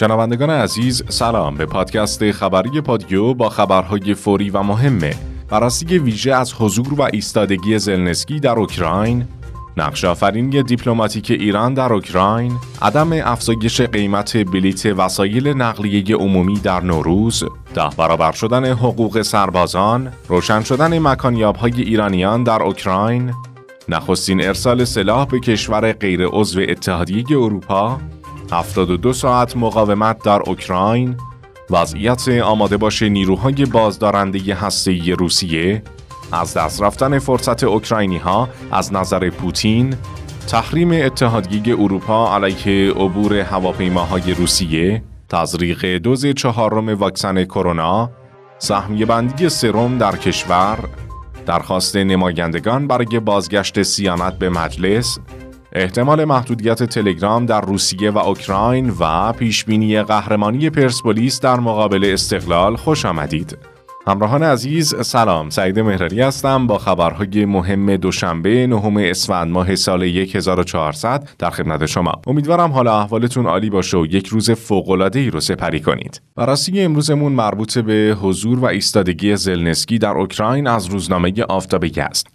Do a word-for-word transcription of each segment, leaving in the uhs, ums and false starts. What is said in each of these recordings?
شنوندگان عزیز سلام به پادکست خبری پادیو با خبرهای فوری و مهمه. بررسی ویژه از حضور و ایستادگی زلنسکی در اوکراین، نقش آفرینی دیپلماتیک ایران در اوکراین، عدم افزایش قیمت بلیت وسایل نقلیه عمومی در نوروز، ده برابر شدن حقوق سربازان، روشن شدن مکانیاب‌های ایرانیان در اوکراین، نخستین ارسال سلاح به کشور غیر عضو اتحادیه اروپا، هفتاد و دو ساعت مقاومت در اوکراین، وضعیت آماده باش نیروهای بازدارنده هسته‌ای روسیه، از دست رفتن فرصت اوکراینی‌ها از نظر پوتین، تحریم اتحادیه اروپا علیه عبور هواپیماهای روسیه، تزریق دوز چهارم واکسن کرونا، سهمیه بندی سرم در کشور، درخواست نمایندگان برای بازگشت سیانت به مجلس، احتمال محدودیت تلگرام در روسیه و اوکراین و پیشبینی قهرمانی پرسپولیس در مقابل استقلال. خوش آمدید. همراهان عزیز سلام، سعید مهرری هستم با خبرهای مهم دوشنبه نهم اسفند ماه سال هزار و چهارصد در خدمت شما. امیدوارم حال احوالتون عالی باشه و یک روز فوق‌العاده‌ای رو سپری کنید. بررسی امروزمون مربوط به حضور و ایستادگی زلنسکی در اوکراین از روزنامه آفتابگیس است.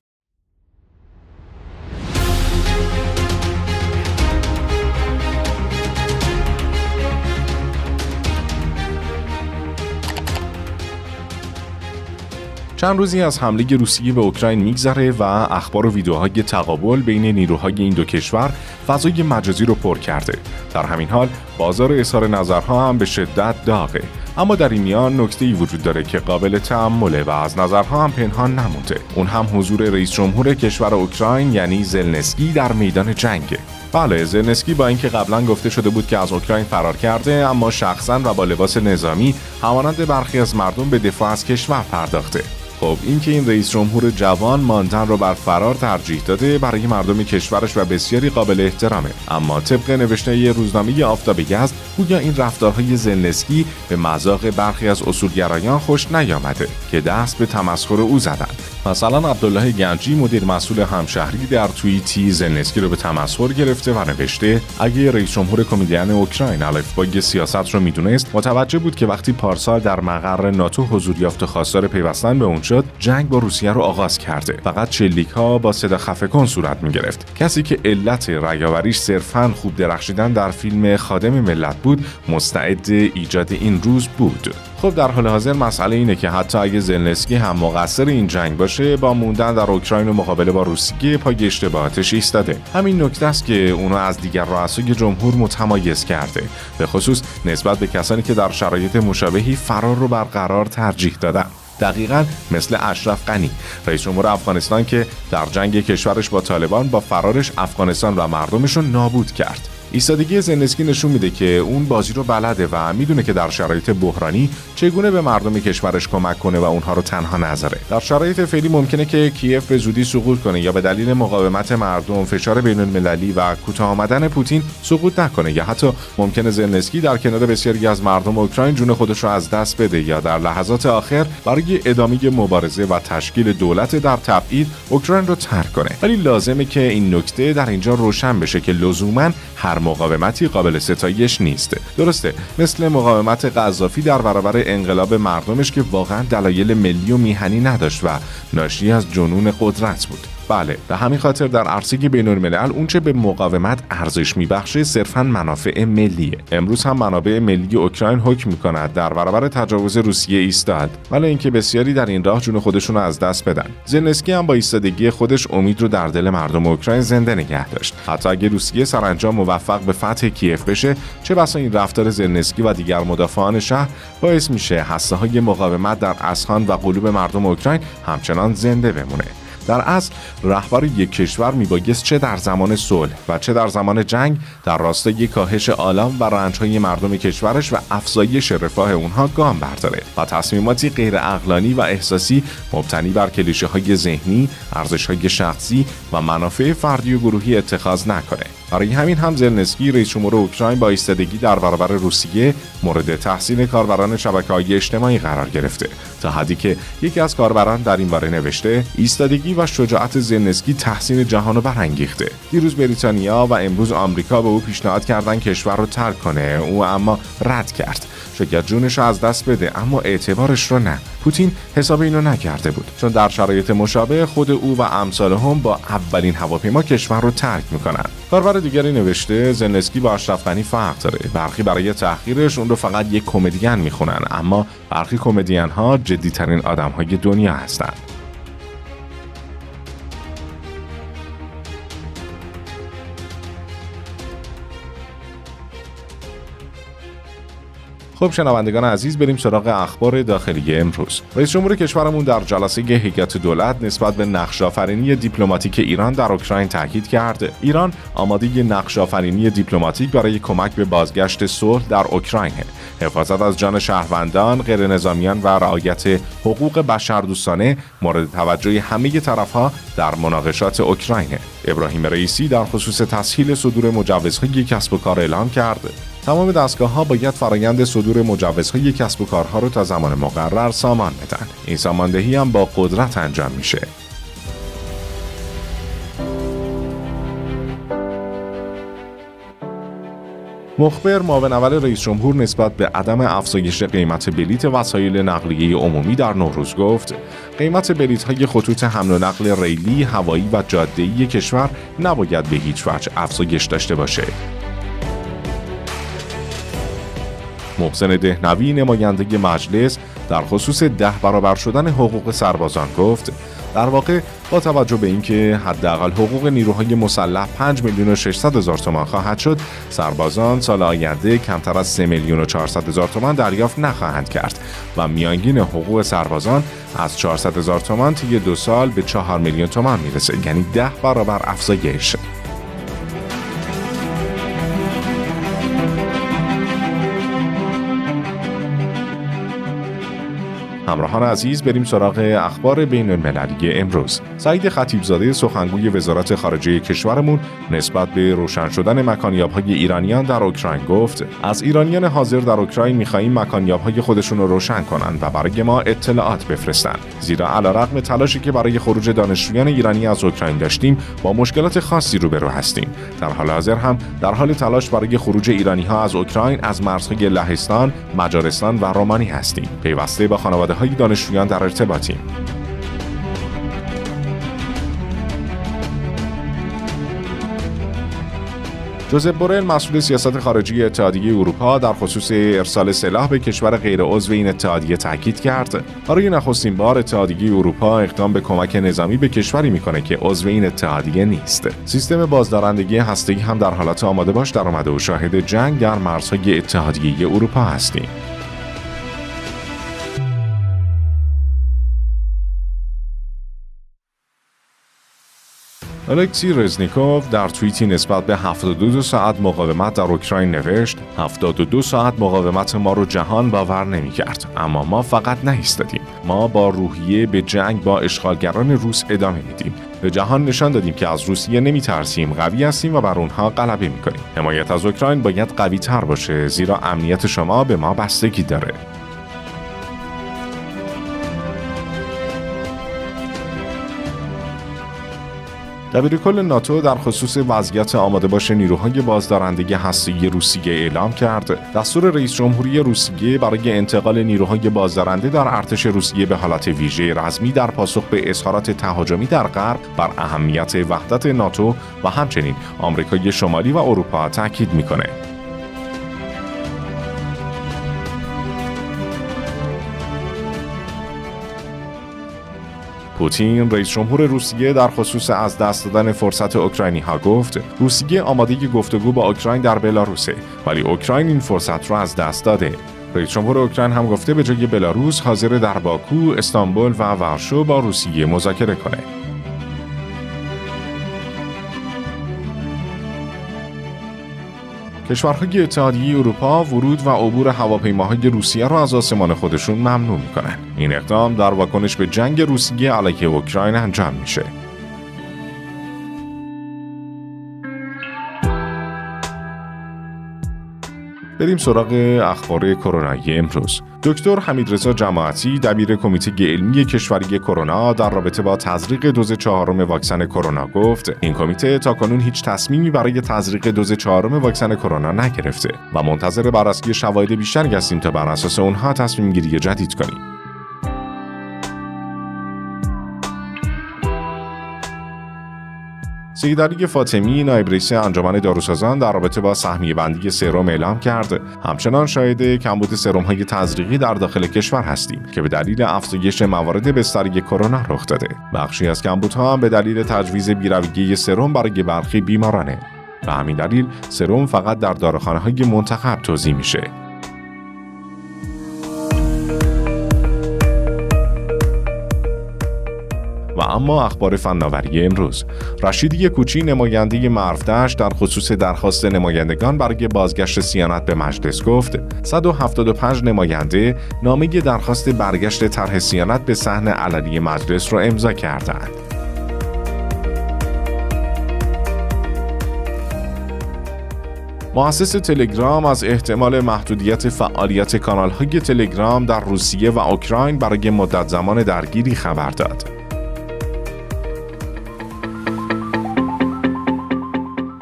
چند روزی از حمله روسیه به اوکراین میگذره و اخبار و ویدیوهای تقابل بین نیروهای این دو کشور فضای مجازی رو پر کرده. در همین حال بازار اظهار نظرها هم به شدت داغه. اما در این میان نکته‌ای وجود داره که قابل تأمله و از نظرها هم پنهان نمونده. اون هم حضور رئیس جمهور کشور اوکراین یعنی زلنسکی در میدان جنگه. بله، زلنسکی با اینکه قبلا گفته شده بود که از اوکراین فرار کرده، اما شخصاً و با لباس نظامی همانند برخی از مردم به دفاع از کشور پرداخته. خب این که این رئیس جمهور جوان ماندن رو بر فرار ترجیح داده برای مردم کشورش و بسیاری قابل احترامه، اما طبق نوشته روزنامه آفتابگیس گویا این رفتارهای زلنسکی به مذاق برخی از اصولگرایان خوش نیامده که دست به تمسخر او زدند. مثلا عبدالله گنجی مدیر مسئول همشهری در توییتی زلنسکی رو به تمسخر گرفته و نوشته اگه رئیس جمهور کمدین اوکراین الفبای سیاست رو میدونست متوجه بود که وقتی پارسال در مقر ناتو حضور یافت خواستار پیوستن به اون شد، جنگ با روسیه رو آغاز کرده. فقط چلیک‌ها با صدا خفه‌کن صورت می‌گرفت. کسی که علت رایاوریش صرفاً خوب درخشیدن در فیلم خادمی ملت بود، مستعد ایجاد این روز بود. خب در حال حاضر مسئله اینه که حتی اگه زلنسکی هم مقصر این جنگ باشه، با موندن در اوکراین و مقابله با روسیه پای اشتباهاتش ایستاده. همین نکته است که اونو از دیگر رؤسای جمهور متمایز کرده، به خصوص نسبت به کسانی که در شرایط مشابهی فرار رو برقرار ترجیح دادن. دقیقاً مثل اشرف غنی رئیس جمهور افغانستان که در جنگ کشورش با طالبان با فرارش افغانستان و مردمش رو نابود کرد. ایستادگی زلنسکی نشون میده که اون بازی رو بلده و میدونه که در شرایط بحرانی چگونه به مردم کشورش کمک کنه و اونها رو تنها نذاره. در شرایط فعلی ممکنه که کیف به زودی سقوط کنه یا به دلیل مقاومت مردم، فشار بین‌المللی و کوتاه آمدن پوتین سقوط نکنه، یا حتی ممکنه زلنسکی در کنار بسیاری از مردم اوکراین جون خودش رو از دست بده یا در لحظات آخر برای ادامه مبارزه و تشکیل دولت در تبعید اوکراین رو ترک کنه. ولی لازمه که این نکته در اینجا روشن بشه که لزوماً هر مقاومتی قابل ستایش نیست. درسته، مثل مقاومت قذافی در برابر انقلاب مردمش که واقعا دلایل ملی و میهنی نداشت و ناشی از جنون قدرت بود. بله، به همین خاطر در عرصه بین‌الملل اونچه به مقاومت ارزش میبخشه صرفاً منافع ملیه. امروز هم منابع ملی اوکراین حکم میکند در برابر تجاوز روسیه ایستاد، ولی اینکه بسیاری در این راه جون خودشون رو از دست بدن. زلنسکی هم با ایستادگی خودش امید رو در دل مردم اوکراین زنده نگه داشت. حتی اگه روسیه سرانجام موفق به فتح کیف بشه، چه بسا این رفتار زلنسکی و دیگر مدافعان شهر باعث میشه هسته‌های مقاومت در اذهان و قلوب مردم اوکراین همچنان زنده بمونه. در اصل رهبر یک کشور میبایست چه در زمان صلح و چه در زمان جنگ در راستای کاهش آلام و رنجهای مردم کشورش و افزایش رفاه اونها گام برداره و تصمیماتی غیر عقلانی و احساسی مبتنی بر کلیشه‌های ذهنی، ارزش‌های شخصی و منافع فردی و گروهی اتخاذ نکنه. برای همین هم زلنسکی رئیس جمهور اوکراین با ایستادگی در برابر روسیه مورد تحسین کاربران شبکه‌های اجتماعی قرار گرفته، تا حدی که یکی از کاربران در این باره نوشته ایستادگی و شجاعت زلنسکی تحسین جهان را برانگیخته. دیروز بریتانیا و امروز آمریکا به او پیشنهاد کردند کشور رو ترک کنه، او اما رد کرد. شاید جونش از دست بده اما اعتبارش رو نه. پوتین حساب اینو نکرده بود، چون در شرایط مشابه خود او و امثاله هم با اولین هواپیما کشور رو ترک میکنن. کاربر دیگری نوشته زلنسکی با اشرف غنی فرق داره، برخی برای تحقیرش اون رو فقط یک کمدین میخونن، اما برخی کمدین ها جدی ترین آدم های دنیا هستن. خب شنوندگان عزیز، بریم سراغ اخبار داخلی امروز. رئیس جمهور کشورمون در جلسه هیئت دولت نسبت به نقش‌آفرینی دیپلماتیک ایران در اوکراین تاکید کرده. ایران آماده نقش‌آفرینی دیپلماتیک برای کمک به بازگشت صلح در اوکراینه. حفاظت از جان شهروندان، غیرنظامیان و رعایت حقوق بشردوستانه مورد توجه همه طرف‌ها در مناقشات اوکراینه. ابراهیم رئیسی در خصوص تسهیل صدور مجوزهای کسب و کار اعلام کرد. تمام دستگاه‌ها باید فرآیند صدور مجوزهای کسب و کارها رو تا زمان مقرر سامان بدن. این ساماندهی هم با قدرت انجام میشه. مخبر معاون اول رئیس جمهور نسبت به عدم افزایش قیمت بلیت وسایل نقلیه عمومی در نوروز گفت قیمت بلیط‌های خطوط حمل و نقل ریلی، هوایی و جاده‌ای کشور نباید به هیچ وجه افزایش داشته باشه. محسن دهنوی نماینده مجلس در خصوص ده برابر شدن حقوق سربازان گفت در واقع با توجه به اینکه حداقل حقوق نیروهای مسلح پنج میلیون و ششصد هزار تومان خواهد شد، سربازان سال آینده کمتر از سه میلیون و چهارصد هزار تومان دریافت نخواهند کرد و میانگین حقوق سربازان از چهارصد هزار تومان طی دو سال به چهار میلیون تومان میرسه، یعنی ده برابر افزایش. همراهان عزیز، بریم سراغ اخبار بین المللی امروز. سعید خطیبزاده سخنگوی وزارت خارجه کشورمون نسبت به روشن شدن مکانیاب‌های ایرانیان در اوکراین گفت از ایرانیان حاضر در اوکراین می‌خواهیم مکانیاب‌های خودشون رو روشن کنن و برای ما اطلاعات بفرستن، زیرا علیرغم تلاشی که برای خروج دانشجویان ایرانی از اوکراین داشتیم با مشکلات خاصی روبرو هستیم. در حال حاضر هم در حال تلاش برای خروج ایرانی‌ها از اوکراین از مرزهای لهستان، مجارستان و رومانی هستیم. پیوسته با خانواده های دانشجویان در ارتباطیم. ژوزپ بورل مسئول سیاست خارجی اتحادیه اروپا در خصوص ارسال سلاح به کشور غیر عضو این اتحادیه تاکید کرد. برای نخستین بار اتحادیه اروپا اقدام به کمک نظامی به کشوری میکنه که عضو این اتحادیه نیست. سیستم بازدارندگی هسته‌ای هم در حالت آماده باش در آمده و شاهد جنگ در مرزهای اتحادیه اروپا هستیم. الکسی رزنیکوف در توییتی نسبت به هفتاد و دو ساعت مقاومت در اوکراین نوشت هفتاد و دو ساعت مقاومت ما رو جهان باور نمی کرد، اما ما فقط نایستادیم. ما با روحیه به جنگ با اشغالگران روس ادامه میدیم. به جهان نشان دادیم که از روسیه نمی ترسیم، قوی هستیم و بر اونها غلبه می کنیم. حمایت از اوکراین باید قوی تر باشه، زیرا امنیت شما به ما بستگی داره. دبریکل ناتو در خصوص وضعیت آماده باش نیروهای بازدارندگی هسته‌ای روسیه اعلام کرد. دستور رئیس جمهوری روسیه برای انتقال نیروهای بازدارنده در ارتش روسیه به حالت ویژه رزمی در پاسخ به اظهارات تهاجمی در غرب بر اهمیت وحدت ناتو و همچنین آمریکای شمالی و اروپا تاکید می‌کند. پوتین رئیس جمهور روسیه در خصوص از دست دادن فرصت اوکراینی ها گفت روسیه آماده گفتگو با اوکراین در بلاروسه، ولی اوکراین این فرصت را از دست داده. رئیس جمهور اوکراین هم گفته به جای بلاروس حاضر در باکو، استانبول و ورشو با روسیه مذاکره کنه. کشورهای اتحادیه اروپا ورود و عبور هواپیماهای روسیه را از آسمان خودشون ممنوع می‌کنند. این اقدام در واکنش به جنگ روسیه علیه اوکراین انجام میشه. بریم سراغ اخبار کرونایی امروز. دکتر حمیدرضا جماعتی دبیر کمیته علمی کشوری کرونا در رابطه با تزریق دوز چهارم واکسن کرونا گفت این کمیته تاکنون هیچ تصمیمی برای تزریق دوز چهارم واکسن کرونا نگرفته و منتظر بررسی شواهد بیشتری هستیم تا بر اساس اونها تصمیم گیری جدید کنیم. سیدعلی فاطمی نایب رئیس انجمن داروسازان در رابطه با سهمیه بندی سرم اعلام کرد همچنان شاهد کمبود سرم‌های تزریقی در داخل کشور هستیم که به دلیل افزایش موارد بستری کرونا رخ داده. بخشی از کمبودها هم به دلیل تجویز بی‌رویگی سرم برای برخی بیمارانه. به همین دلیل سرم فقط در داروخانه‌های منتخب توزیع میشه. و اما اخبار فناوری امروز. رشیدی کوچی نماینده مروداش در خصوص درخواست نمایندگان برای بازگشت سیانت به مجلس گفت صد و هفتاد و پنج نماینده نامه درخواست برگشت طرح سیانت به صحن علنی مجلس را امضا کردند. مؤسس تلگرام از احتمال محدودیت فعالیت کانال‌های تلگرام در روسیه و اوکراین برای مدت زمان درگیری خبر داد.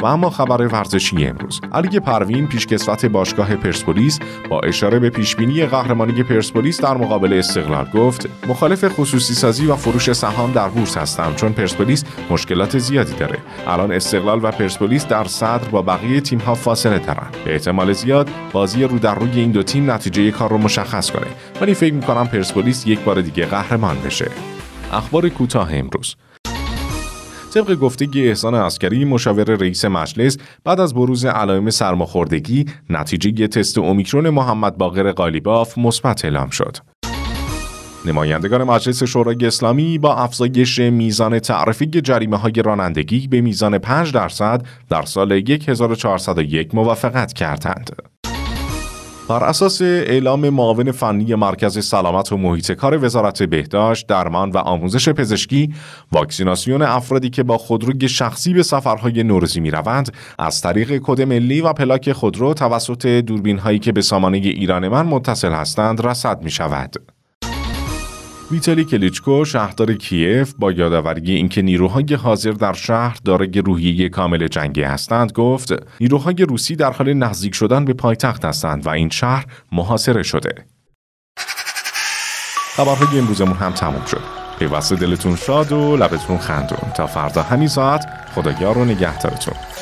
و اما خبر ورزشی امروز. علی پروین پیشکسوت باشگاه پرسپولیس با اشاره به پیشبینی قهرمانی پرسپولیس در مقابل استقلال گفت مخالف خصوصی سازی و فروش سهام در بورس هستم چون پرسپولیس مشکلات زیادی داره. الان استقلال و پرسپولیس در صدر با بقیه تیم‌ها فاصله دارن. به احتمال زیاد بازی رو در روی این دو تیم نتیجه کار رو مشخص کنه. ولی فکر می‌کنم پرسپولیس یک بار دیگه قهرمان بشه. اخبار کوتاه امروز. طبق گفتگی احسان عسکری مشاور رئیس مجلس بعد از بروز علائم سرماخوردگی نتیجه تست اومیکرون محمد باقر قالیباف مثبت اعلام شد. نمایندگان مجلس شورای اسلامی با افزایش میزان تعرفه جریمه‌های رانندگی به میزان پنج درصد در سال هزار و چهارصد و یک موافقت کردند. بر اساس اعلام معاون فنی مرکز سلامت و محیط کار وزارت بهداشت، درمان و آموزش پزشکی، واکسیناسیون افرادی که با خودروی شخصی به سفرهای نوروزی می‌روند، از طریق کد ملی و پلاک خودرو توسط دوربین‌هایی که به سامانه ایران من متصل هستند رصد می‌شود. ویتالی کلیچکو شهردار کیف با یادآوری اینکه نیروهای حاضر در شهر دارای روحیه کامل جنگی هستند گفت نیروهای روسی در حال نزدیک شدن به پایتخت هستند و این شهر محاصره شده. خبرهای امروزمون هم تموم شد. پیوسته دلتون شاد و لبتون خندون. تا فردا همین ساعت خدایا رو نگهدارتون.